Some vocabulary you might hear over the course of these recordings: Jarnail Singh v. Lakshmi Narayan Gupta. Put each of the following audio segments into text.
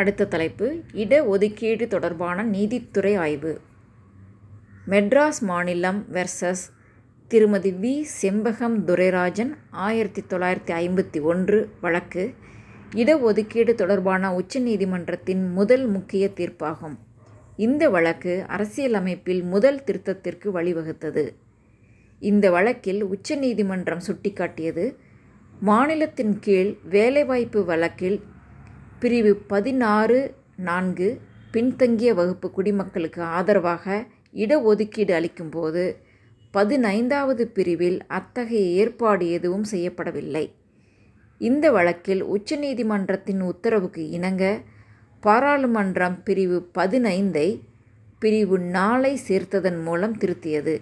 அடுத்த தலைப்பு இடஒதுக்கீடு தொடர்பான நீதித்துறை ஆய்வு. மெட்ராஸ் மாநிலம் வெர்சஸ் திருமதி வி. செம்பகம் துரைராஜன் 1951 வழக்கு இடஒதுக்கீடு தொடர்பான உச்சநீதிமன்றத்தின் முதல் முக்கிய தீர்ப்பாகும். இந்த வழக்கு அரசியலமைப்பில் முதல் திருத்தத்திற்கு வழிவகுத்தது. இந்த வழக்கில் உச்சநீதிமன்றம் சுட்டிக்காட்டியது, மாநிலத்தின் கீழ் வேலைவாய்ப்பு வழக்கில் பிரிவு 16(4) பின்தங்கிய வகுப்பு குடிமக்களுக்கு ஆதரவாக இடஒதுக்கீடு அளிக்கும்போது 15வது பிரிவில் அத்தகைய ஏற்பாடு எதுவும் செய்யப்படவில்லை. இந்த வழக்கில் உச்சநீதிமன்றத்தின் உத்தரவுக்கு இணங்க பாராளுமன்றம் பிரிவு 15ஐ பிரிவு 4ஐ சேர்த்ததன் மூலம் திருத்தியது.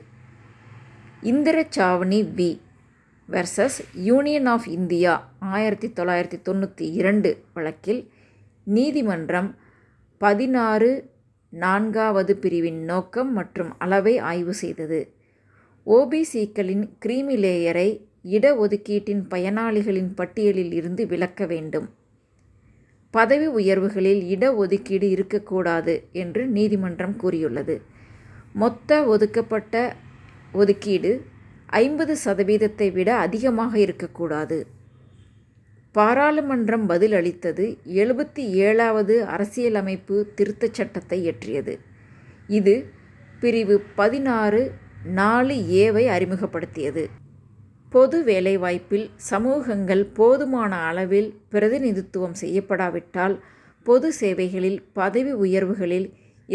Indra Sawhney V. Versus Union of India 1992 வழக்கில் நீதிமன்றம் 14(4) பிரிவின் நோக்கம் மற்றும் அளவை ஆய்வு செய்தது. ஓபிசிக்களின் கிரீமி லேயரை இடஒதுக்கீட்டின் பயனாளிகளின் பட்டியலில் இருந்து விலக்க வேண்டும். பதவி உயர்வுகளில் இடஒதுக்கீடு இருக்கக்கூடாது என்று நீதிமன்றம் கூறியுள்ளது. மொத்த ஒதுக்கப்பட்ட ஒதுக்கீடு 50% விட அதிகமாக இருக்கக்கூடாது. பாராளுமன்றம் பதில் அளித்தது. 77வது அரசியலமைப்பு திருத்தச் சட்டத்தை இயற்றியது. இது பிரிவு 14(4)(a)வை அறிமுகப்படுத்தியது. பொது வேலைவாய்ப்பில் சமூகங்கள் போதுமான அளவில் பிரதிநிதித்துவம் செய்யப்படாவிட்டால் பொது சேவைகளில் பதவி உயர்வுகளில்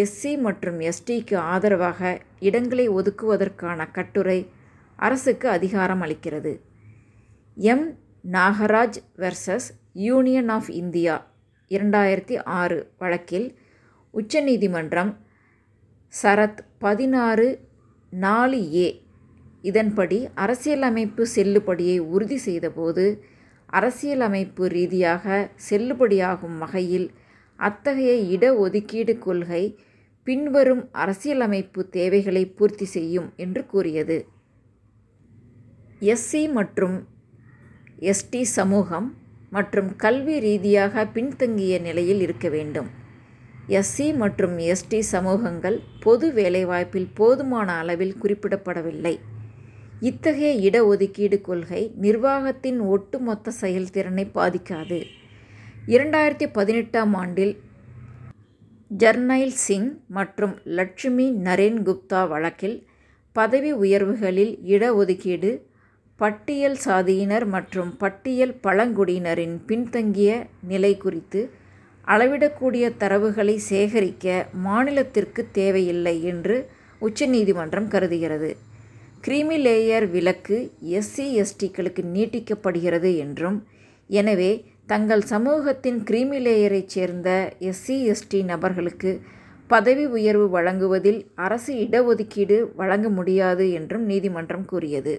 எஸ்சி மற்றும் எஸ்டிக்கு ஆதரவாக இடங்களை ஒதுக்குவதற்கான கட்டுரை அரசுக்கு அதிகாரம் அளிக்கிறது. M. Nagaraj versus Union of India 2006 வழக்கில் உச்சநீதிமன்றம் சரத் 14(4)(a) இதன்படி அரசியலமைப்பு செல்லுபடியை உறுதி செய்தபோது அரசியலமைப்பு ரீதியாக செல்லுபடியாகும் வகையில் அத்தகைய இடஒதுக்கீடு கொள்கை பின்வரும் அரசியலமைப்பு தேவைகளை பூர்த்தி செய்யும் என்று கூறியது. எஸ்சி மற்றும் எஸ்டி சமூகம் மற்றும் கல்வி ரீதியாக பின்தங்கிய நிலையில் இருக்க வேண்டும். எஸ்சி மற்றும் எஸ்டி சமூகங்கள் பொது வேலைவாய்ப்பில் போதுமான அளவில் குறிப்பிடப்படவில்லை. இத்தகைய இடஒதுக்கீடு கொள்கை நிர்வாகத்தின் ஒட்டுமொத்த செயல்திறனை பாதிக்காது. 2018 ஜர்னைல் சிங் மற்றும் லட்சுமி நரேன் குப்தா வழக்கில் பதவி உயர்வுகளில் இடஒதுக்கீடு பட்டியல் சாதியினர் மற்றும் பட்டியல் பழங்குடியினரின் பின்தங்கிய நிலை குறித்து அளவிடக்கூடிய தரவுகளை சேகரிக்க மாநிலத்திற்கு தேவையில்லை என்று உச்சநீதிமன்றம் கருதுகிறது. கிரீமி லேயர் விலக்கு எஸ்சி எஸ்டிக்களுக்கு நீட்டிக்கப்படுகிறது என்றும், எனவே தங்கள் சமூகத்தின் கிரீமி லேயரைச் சேர்ந்த எஸ்சி எஸ்டி நபர்களுக்கு பதவி உயர்வு வழங்குவதில் அரசு இடஒதுக்கீடு வழங்க முடியாது என்றும் நீதிமன்றம் கூறியது.